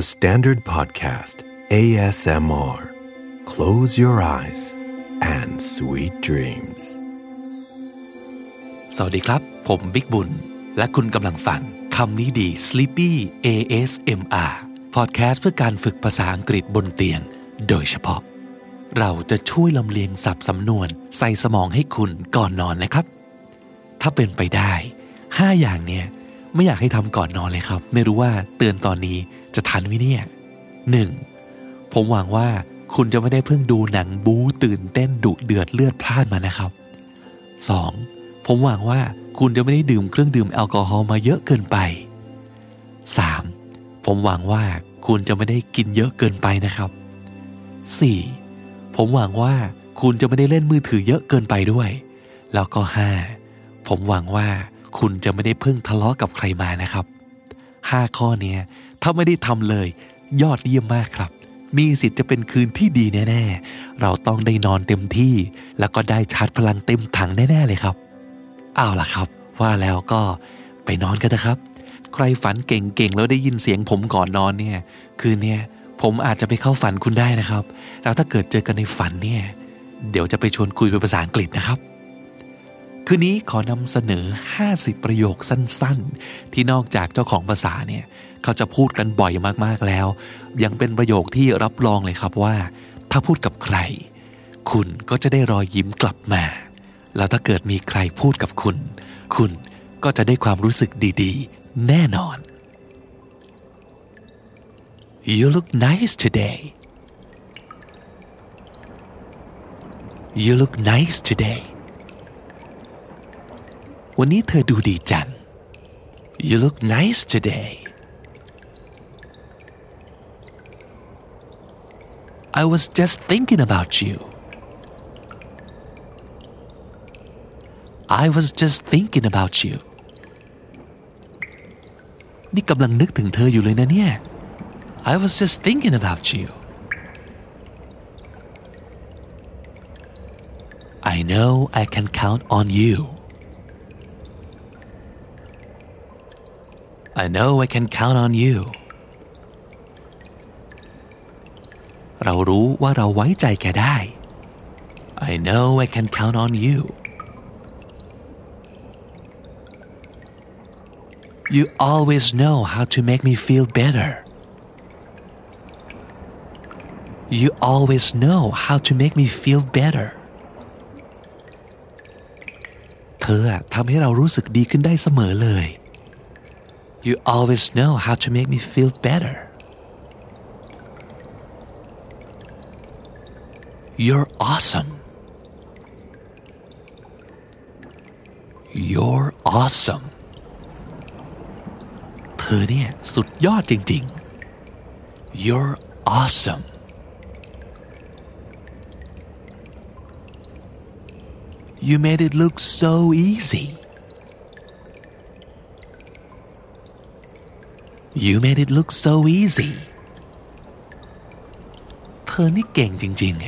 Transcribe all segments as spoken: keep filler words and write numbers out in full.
The Standard Podcast เอ เอส เอ็ม อาร์ Close your eyes and sweet dreams สวัสดีครับผมบิ๊กบุญและคุณกำลังฟังคำนี้ดี Sleepy เอ เอส เอ็ม อาร์ Podcast เพื่อการฝึกภาษาอังกฤษบนเตียงโดยเฉพาะเราจะช่วยลำเลียงศัพท์สำนวนใส่สมองให้คุณก่อนนอนนะครับถ้าเป็นไปได้ห้าอย่างเนี่ยไม่อยากให้ทำก่อนนอนเลยครับไม่รู้ว่าเตือนตอนนี้จะทันไหมเนี่ย หนึ่ง ผมหวังว่าคุณจะไม่ได้เพิ่งดูหนังบู๊ตื่นเต้นดุเดือดเลือดพล่านมานะครับ สอง ผมหวังว่าคุณจะไม่ได้ดื่มเครื่องดื่มแอลกอฮอล์มาเยอะเกินไป สาม ผมหวังว่าคุณจะไม่ได้กินเยอะเกินไปนะครับ สี่ ผมหวังว่าคุณจะไม่ได้เล่นมือถือเยอะเกินไปด้วยแล้วก็ ห้า ผมหวังว่าคุณจะไม่ได้เพิ่งทะเลาะกับใครมานะครับห้าข้อเนี้ยถ้าไม่ได้ทำเลยยอดเยี่ยมมากครับมีสิทธิ์จะเป็นคืนที่ดีแน่ๆเราต้องได้นอนเต็มที่แล้วก็ได้ชาร์จพลังเต็มถังแน่ๆเลยครับเอาล่ะครับว่าแล้วก็ไปนอนกันนะครับใครฝันเก่งๆแล้วได้ยินเสียงผมก่อนนอนเนี่ยคืนเนี้ยผมอาจจะไปเข้าฝันคุณได้นะครับแล้วถ้าเกิดเจอกันในฝันเนี่ยเดี๋ยวจะไปชวนคุยเป็นภาษาอังกฤษนะครับคืนนี้ขอนำเสนอห้าสิบประโยคสั้นๆที่นอกจากเจ้าของภาษาเนี่ยเขาจะพูดกันบ่อยมากๆแล้วยังเป็นประโยคที่รับรองเลยครับว่าถ้าพูดกับใครคุณก็จะได้รอยยิ้มกลับมาแล้วถ้าเกิดมีใครพูดกับคุณคุณก็จะได้ความรู้สึกดีๆแน่นอน You look nice today. You look nice today.วันนี้เธอดูดีจัง You look nice today. I was just thinking about you. I was just thinking about you. นี่กำลังนึกถึงเธออยู่เลยนะเนี่ย I was just thinking about you. I know I can count on you.I know I can count on you. เรารู้ว่าเราไว้ใจแกได้ I know I can count on you. You always know how to make me feel better. You always know how to make me feel better. เธอทำให้เรารู้สึกดีขึ้นได้เสมอเลย You always know how to make me feel better. You're awesome. You're awesome. เธอเนี่ยสุดยอดจริงๆ You're awesome. You made it look so easy.You made it look so easy. เธอนี่เก่งจริงๆ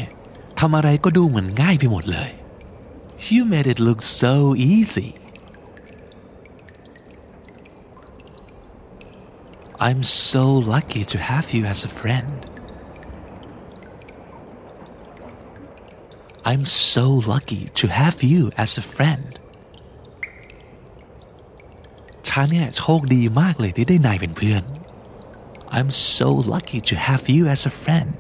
ทำอะไรก็ดูเหมือนง่ายไปหมดเลย You made it look so easy. I'm so lucky to have you as a friend. I'm so lucky to have you as a friend.ฉันเนี่ยโชคดีมากเลยที่ได้นายเป็นเพื่อน I'm so lucky to have you as a friend.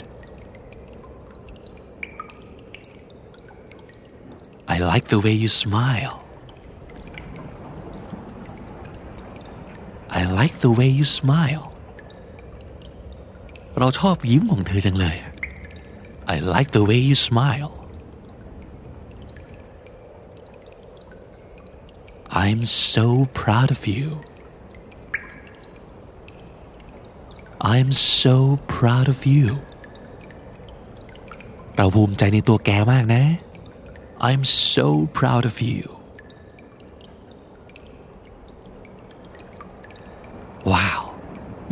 I like the way you smile. I like the way you smile. เราชอบยิ้มของเธอจังเลย I like the way you smile.I'm so proud of you. I'm so proud of you. เราภูมิใจในตัวแกมากนะ I'm so proud of you. ว้าว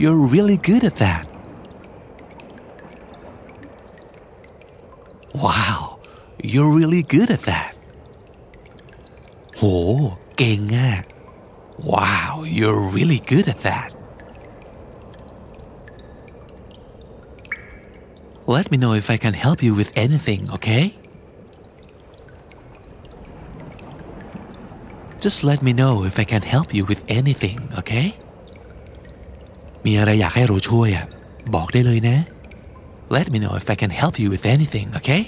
You're really good at that. ว้าว You're really good at that. โหเก่งอ่ะ Wow, you're really good at that. Let me know if I can help you with anything, okay? Just let me know if I can help you with anything, okay? มีอะไรอยากให้เราช่วยอ่ะบอกได้เลยนะ Let me know if I can help you with anything, okay?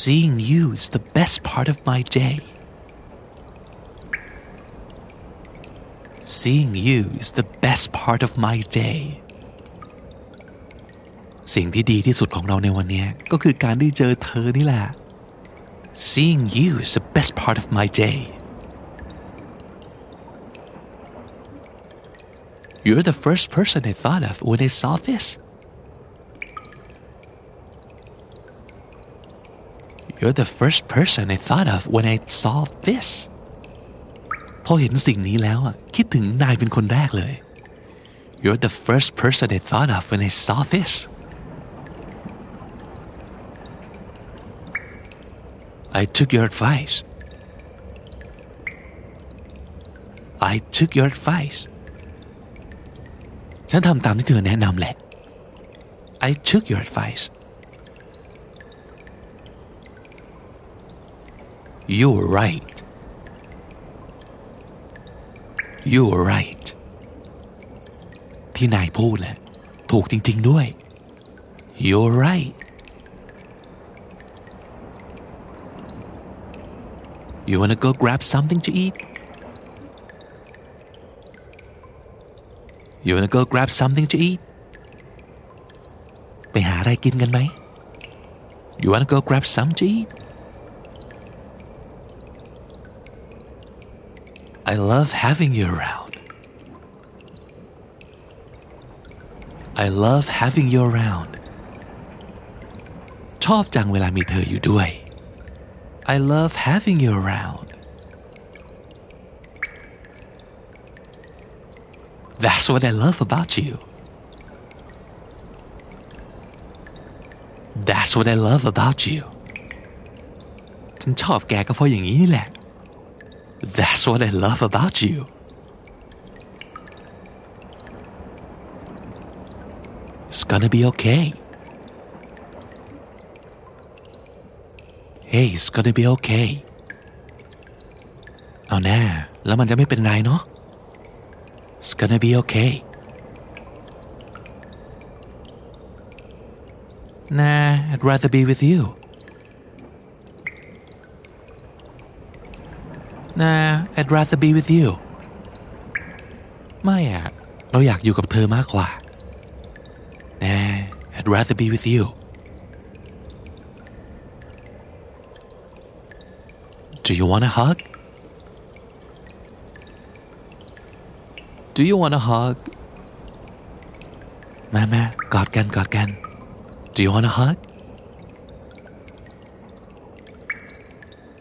Seeing you is the best part of my day. Seeing you is the best part of my day. สิ่งที่ดีที่สุดของเราในวันนี้ก็คือการได้เจอเธอนี่แหละ Seeing you is the best part of my day. You're the first person I thought of when I saw this. You're the first person I thought of when I saw this. พอเห็นสิ่งนี้แล้วอ่ะคิดถึงนายเป็นคนแรกเลย You're the first person I thought of when I saw this.I took your advice. I took your advice. ฉันทำตามที่เธอแนะนำแหละ I took your advice. You were right. You were right. ที่นายพูดแหละถูกจริงๆด้วย You're right.You wanna go grab something to eat? You wanna go grab something to eat? ไปหาอะไรกินกันไหม You wanna go grab something to eat? I love having you around. I love having you around. ชอบจังเวลามีเธออยู่ด้วยI love having you around. That's what I love about you. That's what I love about you. ฉันชอบแกก็เพราะอย่างนี้แหละ That's what I love about you. It's gonna be okay.Hey, it's gonna be okay. เอาแน่แล้วมันจะไม่เป็นไรเนาะ It's gonna be okay. Nah, I'd rather be with you. Nah, I'd rather be with you. ไม่อะเราอยากอยู่กับเธอมากกว่า Nah, I'd rather be with you.Do you want a hug? Do you want a hug? มาแม่กอดกันกอดกัน Do you want a hug?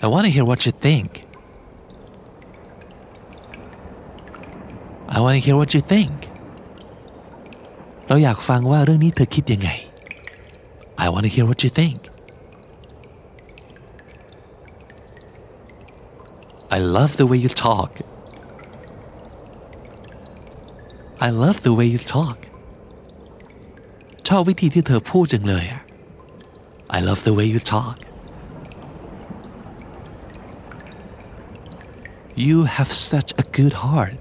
I want to hear what you think. I want to hear what you think. เราอยากฟังว่าเรื่องนี้เธอคิดยังไง I want to hear what you think.I love the way you talk. I love the way you talk. ชอบวิธีที่เธอพูดจังเลยอ่ะ I love the way you talk. You have such a good heart.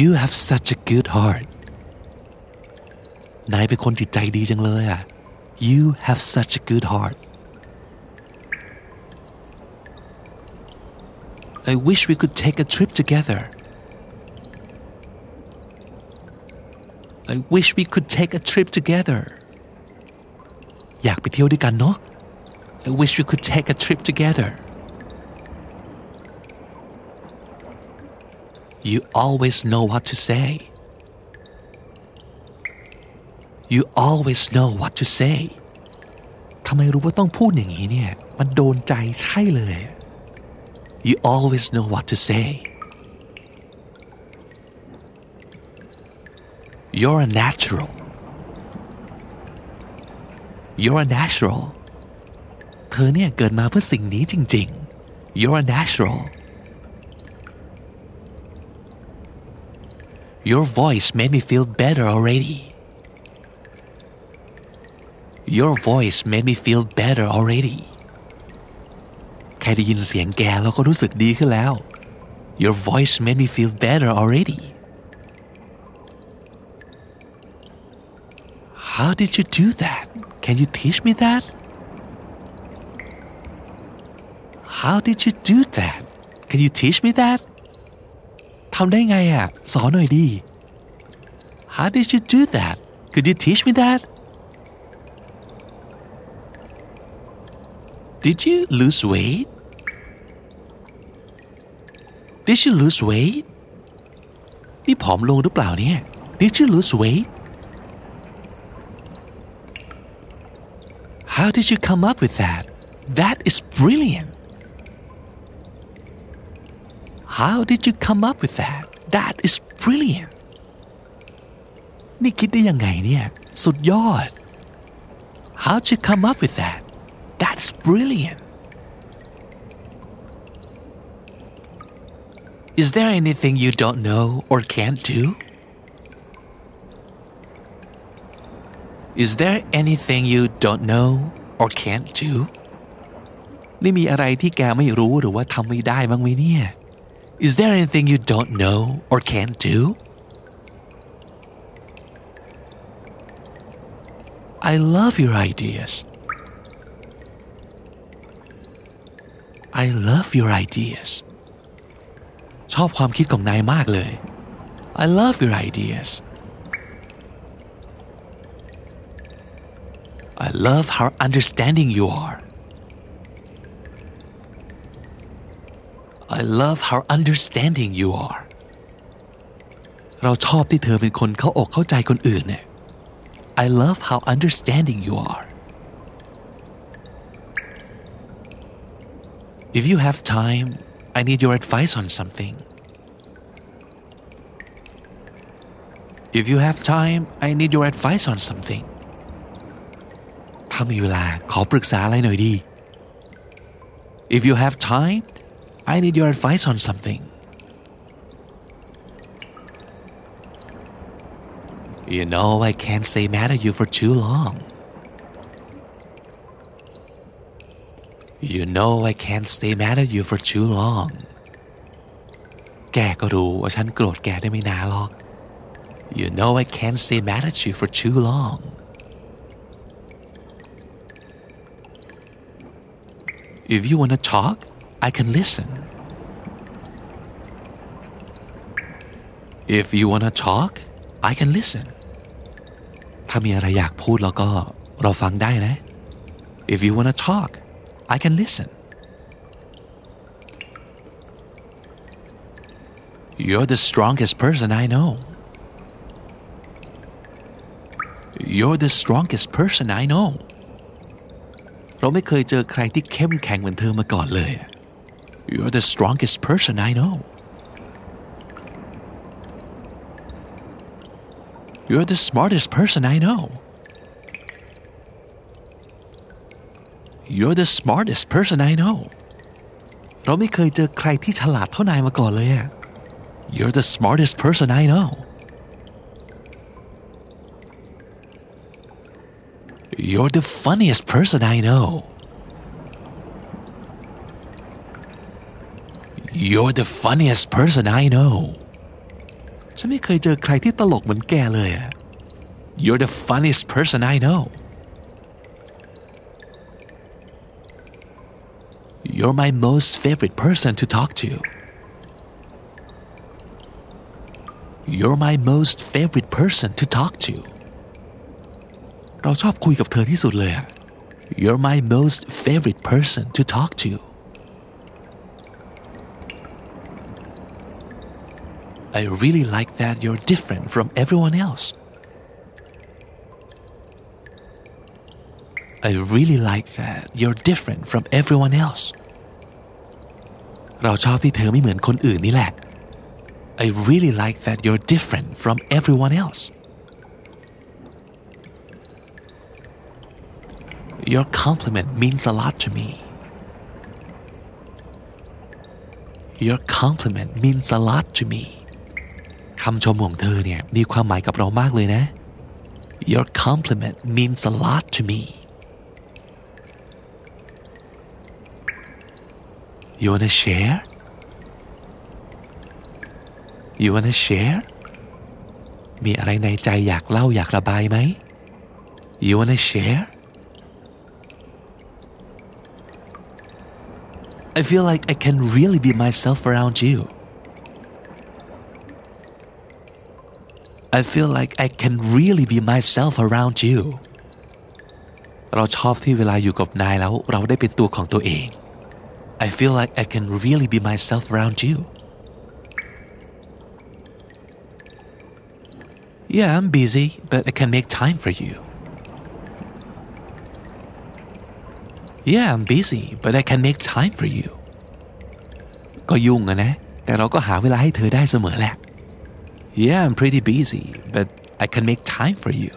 You have such a good heart. นายเป็นคนจิตใจดีจังเลยอ่ะ You have such a good heart.I wish we could take a trip together. I wish we could take a trip together. อยากไปเที่ยวด้วยกันเนาะ I wish we could take a trip together. You always know what to say. You always know what to say. ทำไมรู้ว่าต้องพูดอย่างนี้เนี่ยมันโดนใจใช่เลยYou always know what to say. You're a natural. You're a natural. เธอเนี่ยเกิดมาเพื่อสิ่งนี้จริงๆ You're a natural. Your voice made me feel better already. Your voice made me feel better already. ใครได้ยินเสียงแกแล้วก็รู้สึกดีขึ้นแล้ว Your voice made me feel better already. How did you do that? Can you teach me that? How did you do that? Can you teach me that? ทำได้ไงอ่ะสอนหน่อยดิ How did you do that? Could you teach me that? Did you lose weight? Did you lose weight? นี่ผอมลงหรือเปล่าเนี่ย Did you lose weight? How did you come up with that? That is brilliant.How did you come up with that? That is brilliant. นี่คิดได้ยังไงเนี่ยสุดยอด How did you come up with that? That's brilliant. Is there anything you don't know or can't do? Is there anything you don't know or can't do? นี่มีอะไรที่แกไม่รู้หรือว่าทำไม่ได้บ้างไหมเนี่ย Is there anything you don't know or can't do? I love your ideas. I love your ideas. ชอบความคิดของนายมากเลย I love your ideas. I love how understanding you are.I love how understanding you are. เราชอบที่เธอเป็นคนเข้าอกเข้าใจคนอื่นเนี่ย I love how understanding you are. If you have time, I need your advice on something. If you have time, I need your advice on something. ถ้ามีเวลาขอปรึกษาอะไรหน่อยดี If you have time.I need your advice on something. You know, I can't stay mad at you for too long. You know, I can't stay mad at you for too long. แกก็รู้ว่าฉันโกรธแกได้ไม่นานหรอก You know, I can't stay mad at you for too long. If you want to talk,I can listen. If you want to talk, I can listen. ถ้ามีอะไรอยากพูดแล้วก็เราฟังได้นะ If you want to talk, I can listen. You're the strongest person I know. You're the strongest person I know. เราไม่เคยเจอใครที่เข้มแข็งเหมือนเธอมาก่อนเลยYou're the strongest person I know. You're the smartest person I know. You're the smartest person I know. เราไม่เคยเจอใครที่ฉลาดเท่านายมาก่อนเลยอ่ะ You're the smartest person I know. You're the funniest person I know.You're the funniest person I know. ฉันไม่เคยเจอใครที่ตลกเหมือนแกเลยอ่ะ You're the funniest person I know. You're my most favorite person to talk to. You're my most favorite person to talk to. เราชอบคุยกับเธอที่สุดเลยอ่ะ You're my most favorite person to talk to.I really like that you're different from everyone else. I really like that you're different from everyone else. เราชอบที่เธอไม่เหมือนคนอื่นนี่แหละ I really like that you're different from everyone else. Your compliment means a lot to me. Your compliment means a lot to me. คำชมของเธอเนี่ยมีความหมายกับเรามากเลยนะ Your compliment means a lot to me You wanna share? You wanna share? มีอะไรในใจอยากเล่าอยากระบายไหม You wanna share? I feel like I can really be myself around you.I feel like I can really be myself around you เราชอบที่เวลาอยู่กับนายแล้วเราได้เป็นตัวของตัวเอง I feel like I can really be myself around you Yeah, I'm busy, but I can make time for you Yeah, I'm busy, but I can make time for you ก็ยุ่งอะนะแต่เราก็หาเวลาให้เธอได้เสมอแหละYeah, I'm pretty busy, but I can make time for you.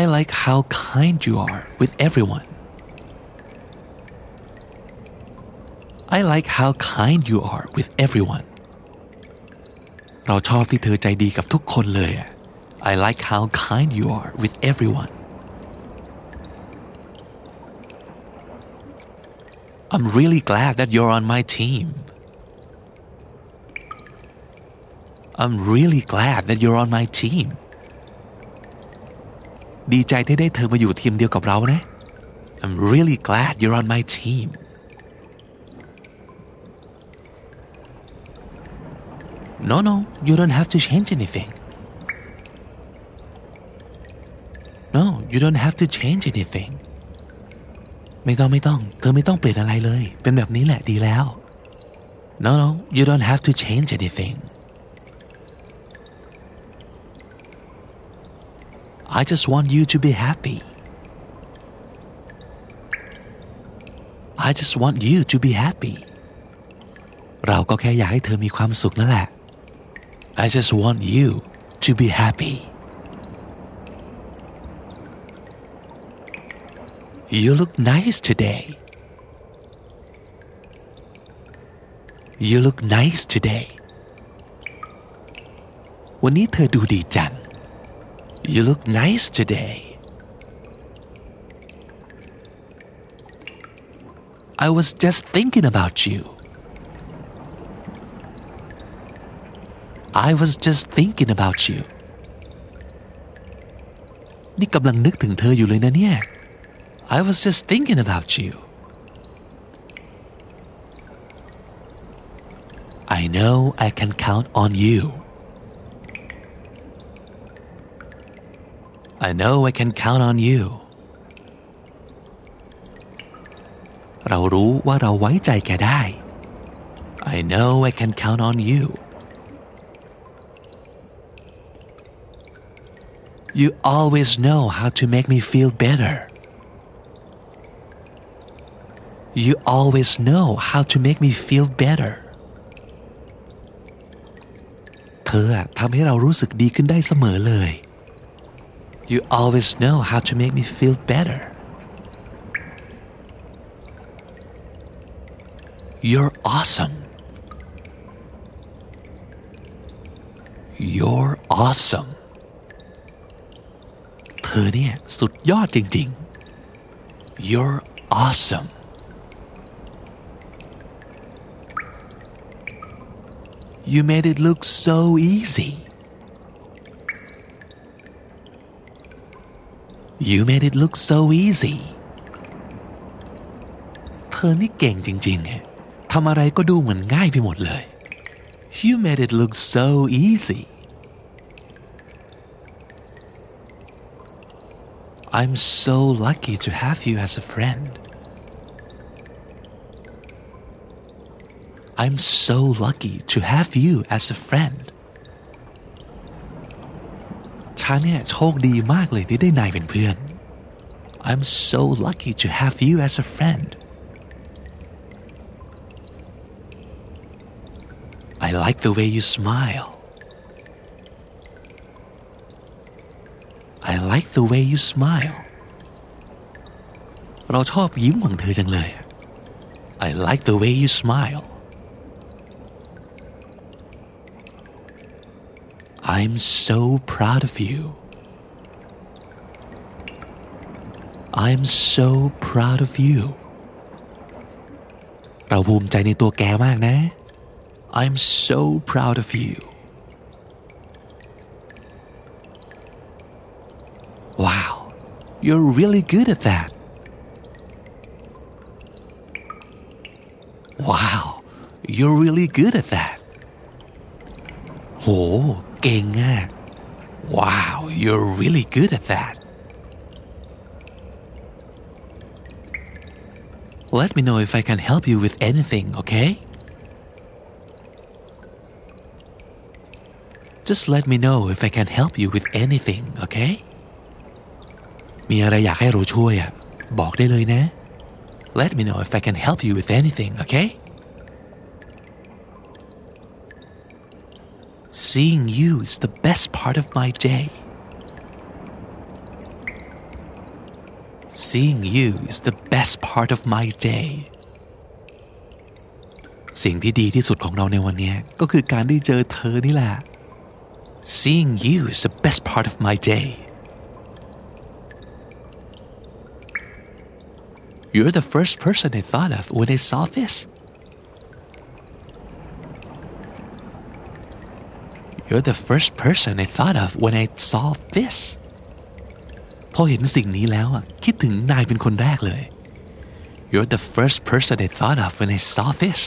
I like how kind you are with everyone. I like how kind you are with everyone. เราชอบที่เธอใจดีกับทุกคนเลย I like how kind you are with everyone. I'm really glad that you're on my team.I'm really glad that you're on my team. ดีใจที่ได้เธอมาอยู่ทีมเดียวกับเรานะ I'm really glad you're on my team. No, no, you don't have to change anything. No, you don't have to change anything. ไม่ต้องไม่ต้องเธอไม่ต้องเปลี่ยนอะไรเลยเป็นแบบนี้แหละดีแล้ว No, no, you don't have to change anything.I just want you to be happy. I just want you to be happy. เราก็แค่อยากให้เธอมีความสุขนั่นแหละ I just want you to be happy. You look nice today. You look nice today. วันนี้เธอดูดีจังYou look nice today. I was just thinking about you. I was just thinking about you. นี่กำลังนึกถึงเธออยู่เลยนะเนี่ย I was just thinking about you. I know I can count on you.I know I can count on you. เรารู้ว่าเราไว้ใจแกได้ I know I can count on you. You always know how to make me feel better. You always know how to make me feel better. เธอทำให้เรารู้สึกดีขึ้นได้เสมอเลย You always know how to make me feel better. You're awesome. You're awesome. เธอเนี่ยสุดยอดจริงๆ You're awesome. You made it look so easy.You made it look so easy. เธอนี่เก่งจริงๆ ทำอะไรก็ดูเหมือนง่ายไปหมดเลย You made it look so easy. I'm so lucky to have you as a friend. I'm so lucky to have you as a friend.ฉันเนี่ยโชคดีมากเลยที่ได้นายเป็นเพื่อน I'm so lucky to have you as a friend. I like the way you smile. I like the way you smile. เราชอบยิ้มของเธอจังเลย I like the way you smile. I'm so proud of you. I'm so proud of you. เราภูมิใจในตัวแกมากนะ I'm so proud of you. ว้าว You're really good at that. ว้าว You're really good at that. โห เก่งอ่ะ Wow, You're really good at that.Let me know if I can help you with anything, okay? Just let me know if I can help you with anything, okay? มีอะไรอยากให้เราช่วยอ่ะบอกได้เลยนะ Let me know if I can help you with anything, okay? Seeing you is the best part of my day. Seeing you is the best part of my day. สิ่งที่ดีที่สุดของเราในวันนี้ก็คือการได้เจอเธอนี่แหละ Seeing you is the best part of my day. You're the first person I thought of when I saw this. You're the first person I thought of when I saw this.พอเห็นสิ่งนี้แล้วคิดถึงนายเป็นคนแรกเลย You're the first person I thought of when I saw this.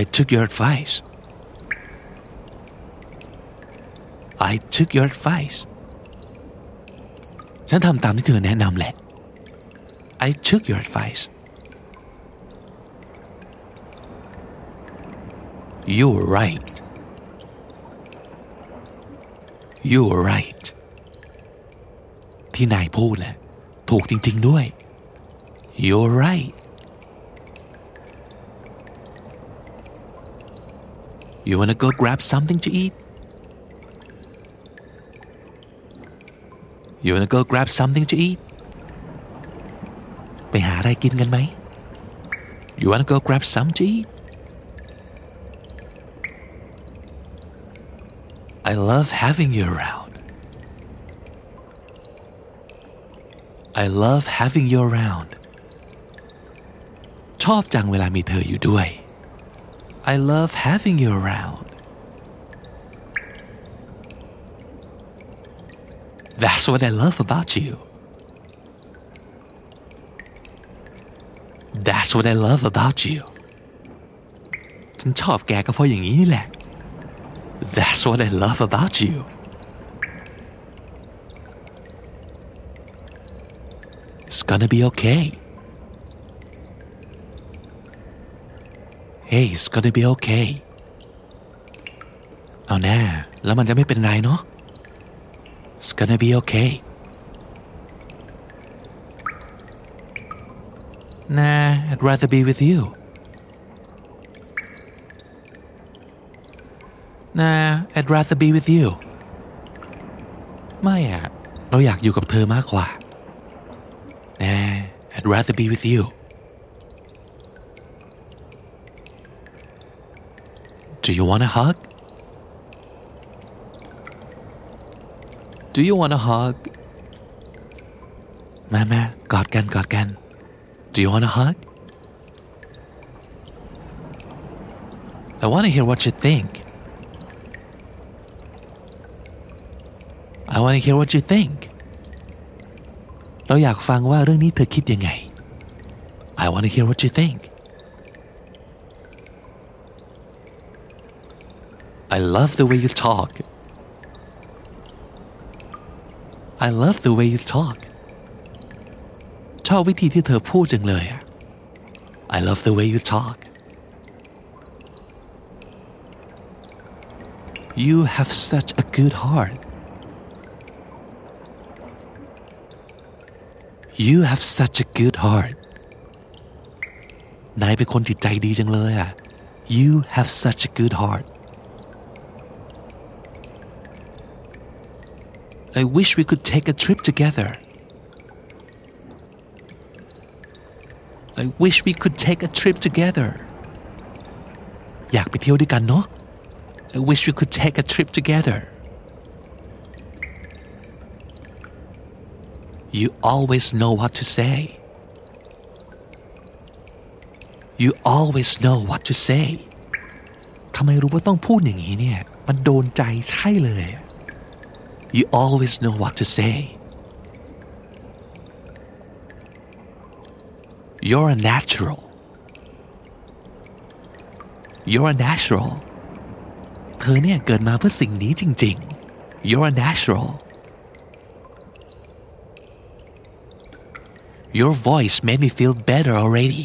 I took your advice. I took your advice. ฉันทำตามที่เธอแนะนำแหละ I took your advice. You were right.You're right. ที่นายพูดแหละถูกจริงๆด้วย You're right. You wanna go grab something to eat? You wanna go grab something to eat? ไปหาอะไรกินกันไหม You wanna go grab some to eat?I love having you around. I love having you around. ชอบจังเวลามีเธออยู่ด้วย I love having you around. That's what I love about you. That's what I love about you. ฉันชอบแกก็เพราะอย่างนี้นี่แหละThat's what I love about you. It's gonna be okay. Hey, it's gonna be okay. เอาแน่แล้วมันจะไม่เป็นไรเนาะ It's gonna be okay. น่า I'd rather be with you.Nah, I'd rather be with you. ไม่อะเราอยากอยู่กับเธอมากกว่า Nah, I'd rather be with you. Do you want a hug? Do you want a hug? มาแม่กอดกันกอดกัน Do you want a hug? I want to hear what you think.I want to hear what you think. เราอยากฟังว่าเรื่องนี้เธอคิดยังไง I want to hear what you think. I love the way you talk. I love the way you talk. ชอบวิธีที่เธอพูดจังเลย I love the way you talk. You have such a good heart.You have such a good heart. นายเป็นคนจิตใจดีจังเลยอ่ะ You have such a good heart. I wish we could take a trip together. I wish we could take a trip together. อยากไปเที่ยวด้วยกันเนาะ I wish we could take a trip together. You always know what to say. You always know what to say. ทำไมรู้ว่าต้องพูดอย่างนี้เนี่ยมันโดนใจใช่เลย You always know what to say. You're a natural.You're a natural. เธอเนี่ยเกิดมาเพื่อสิ่งนี้จริงๆ You're a natural. Your voice made me feel better already.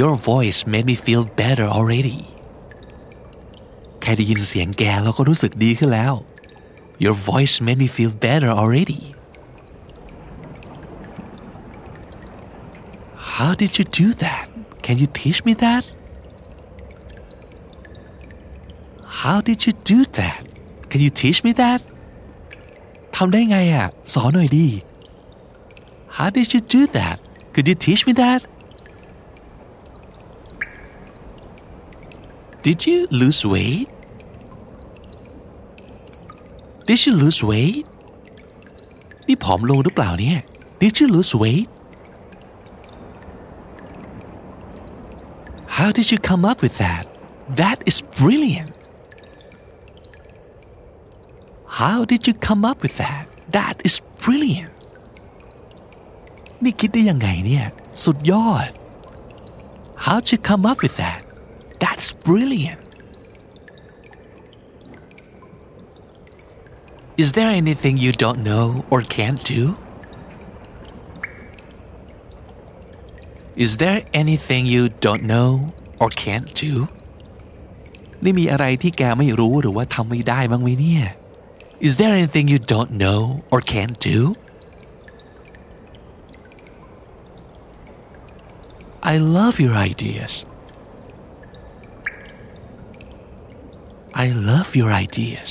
Your voice made me feel better already. แค่ได้ยินเสียงแกเราก็รู้สึกดีขึ้นแล้ว Your voice made me feel better already. How did you do that?Can you teach me that? How did you do that? Can you teach me that? ทำได้ไงอ่ะสอนหน่อยดิ How did you do that? Could you teach me that? Did you lose weight? Did you lose weight? นี่ผอมลงหรือเปล่าเนี่ย Did you lose weight?How did you come up with that? That is brilliant. How did you come up with that? That is brilliant. นี่คิดได้ยังไงเนี่ยสุดยอด How did you come up with that? That's brilliant. Is there anything you don't know or can't do?Is there anything you don't know or can't do? นี่มีอะไรที่แกไม่รู้หรือว่าทำไม่ได้บ้างไหมเนี่ย Is there anything you don't know or can't do? I love your ideas. I love your ideas.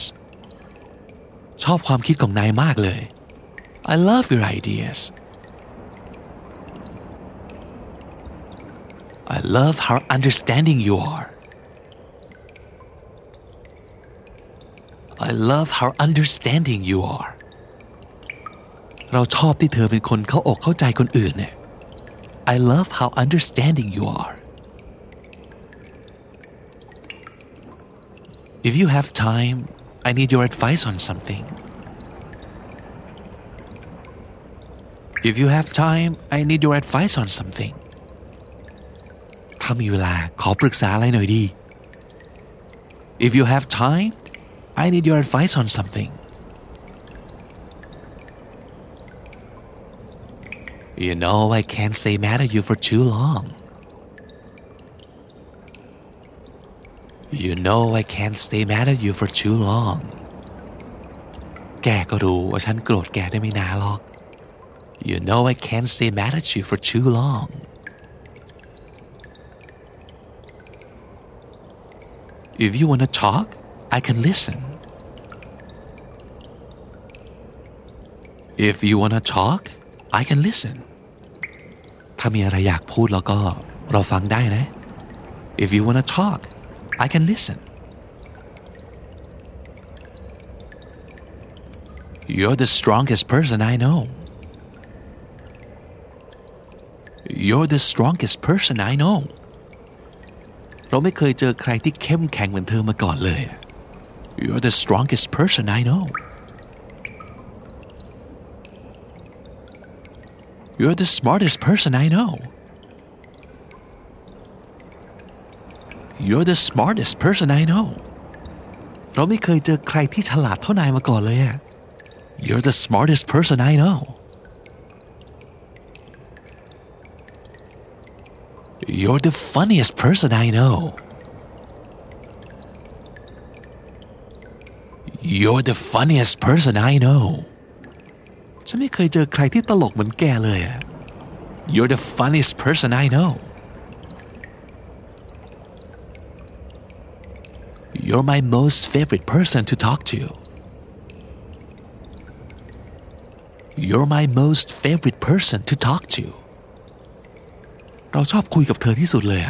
ชอบความคิดของนายมากเลย I love your ideas.I love how understanding you are. I love how understanding you are. เราชอบที่เธอเป็นคนเข้าอกเข้าใจคนอื่นเนี่ย I love how understanding you are. If you have time, I need your advice on something. If you have time, I need your advice on something.ถ้ามีเวลาขอปรึกษาอะไรหน่อยดี If you have time, I need your advice on something. You know I can't stay mad at you for too long. You know I can't stay mad at you for too long. แกก็รู้ว่าฉันโกรธแกได้ไม่นานหรอก You know I can't stay mad at you for too long.If you want to talk, I can listen. If you want to talk, I can listen. ถ้ามีอะไรอยากพูดแล้วก็เราฟังได้นะ If you want to talk, I can listen. You're the strongest person I know. You're the strongest person I know.เราไม่เคยเจอใครที่เข้มแข็งเหมือนเธอมาก่อนเลย You're the strongest person I know. You're the smartest person I know. You're the smartest person I know. เราไม่เคยเจอใครที่ฉลาดเท่านายมาก่อนเลย You're the smartest person I know. You're the funniest person I know. You're the funniest person I know. ฉันไม่เคยเจอใครที่ตลกเหมือนแกเลยอ่ะ You're the funniest person I know. You're my most favorite person to talk to. You're my most favorite person to talk to.เราชอบคุยกับเธอที่สุดเลย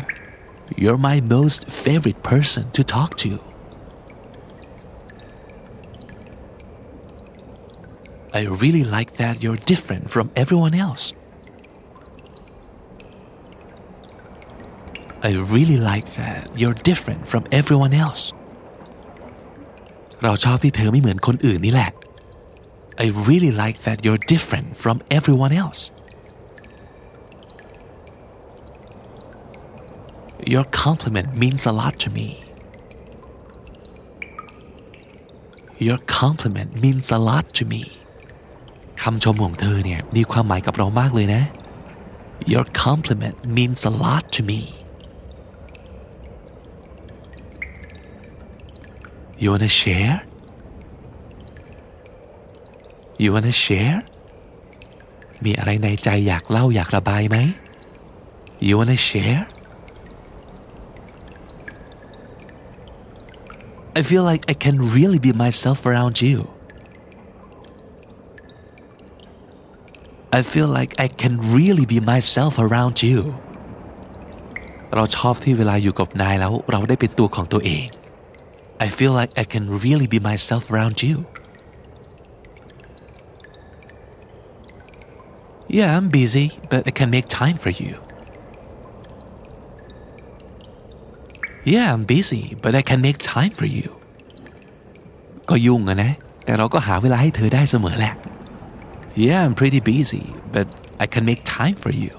You're my most favorite person to talk to. I really like that you're different from everyone else. I really like that you're different from everyone else. เราชอบที่เธอไม่เหมือนคนอื่นนี่แหละ I really like that you're different from everyone else. Your compliment means a lot to me. Your compliment means a lot to me. คำชมของเธอเนี่ยมีความหมายกับเรามากเลยนะ Your compliment means a lot to me.You wanna share? You wanna share? มีอะไรในใจอยากเล่าอยากระบายไหม You wanna share? I feel like I can really be myself around you. I feel like I can really be myself around you. เราชอบที่เวลาอยู่กับนายแล้วเราได้เป็นตัวของตัวเอง I feel like I can really be myself around you. Yeah, I'm busy, but I can make time for you. Yeah, I'm busy, but I can make time for you. ก็ยุ่งอะนะแต่เราก็หาเวลาให้เธอได้เสมอแหละ Yeah, I'm pretty busy, but I can make time for you.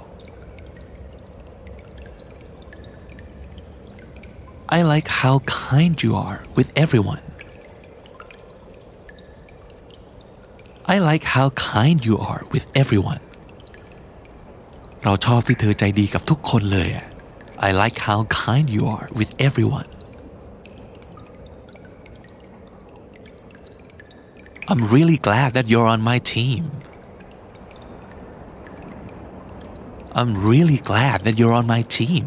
I like how kind you are with everyone. I like how kind you are with everyone. เราชอบที่เธอใจดีกับทุกคนเลย I like how kind you are with everyone. I'm really glad that you're on my team. I'm really glad that you're on my team.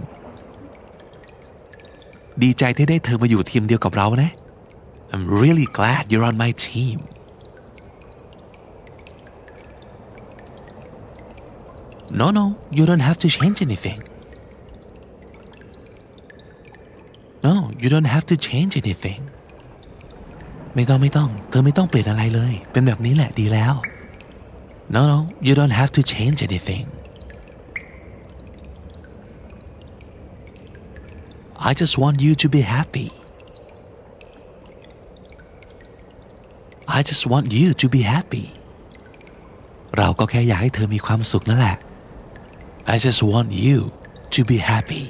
ดีใจที่ได้เธอมาอยู่ทีมเดียวกับเรานะ I'm really glad you're on my team. No, no, you don't have to change anything. No, you don't have to change anything. ไม่ต้องไม่ต้องเธอไม่ต้องเปลี่ยนอะไรเลยเป็นแบบนี้แหละดีแล้ว No, no, you don't have to change anything.I just want you to be happy. I just want you to be happy. เราก็แค่อยากให้เธอมีความสุขนั่นแหละ I just want you to be happy.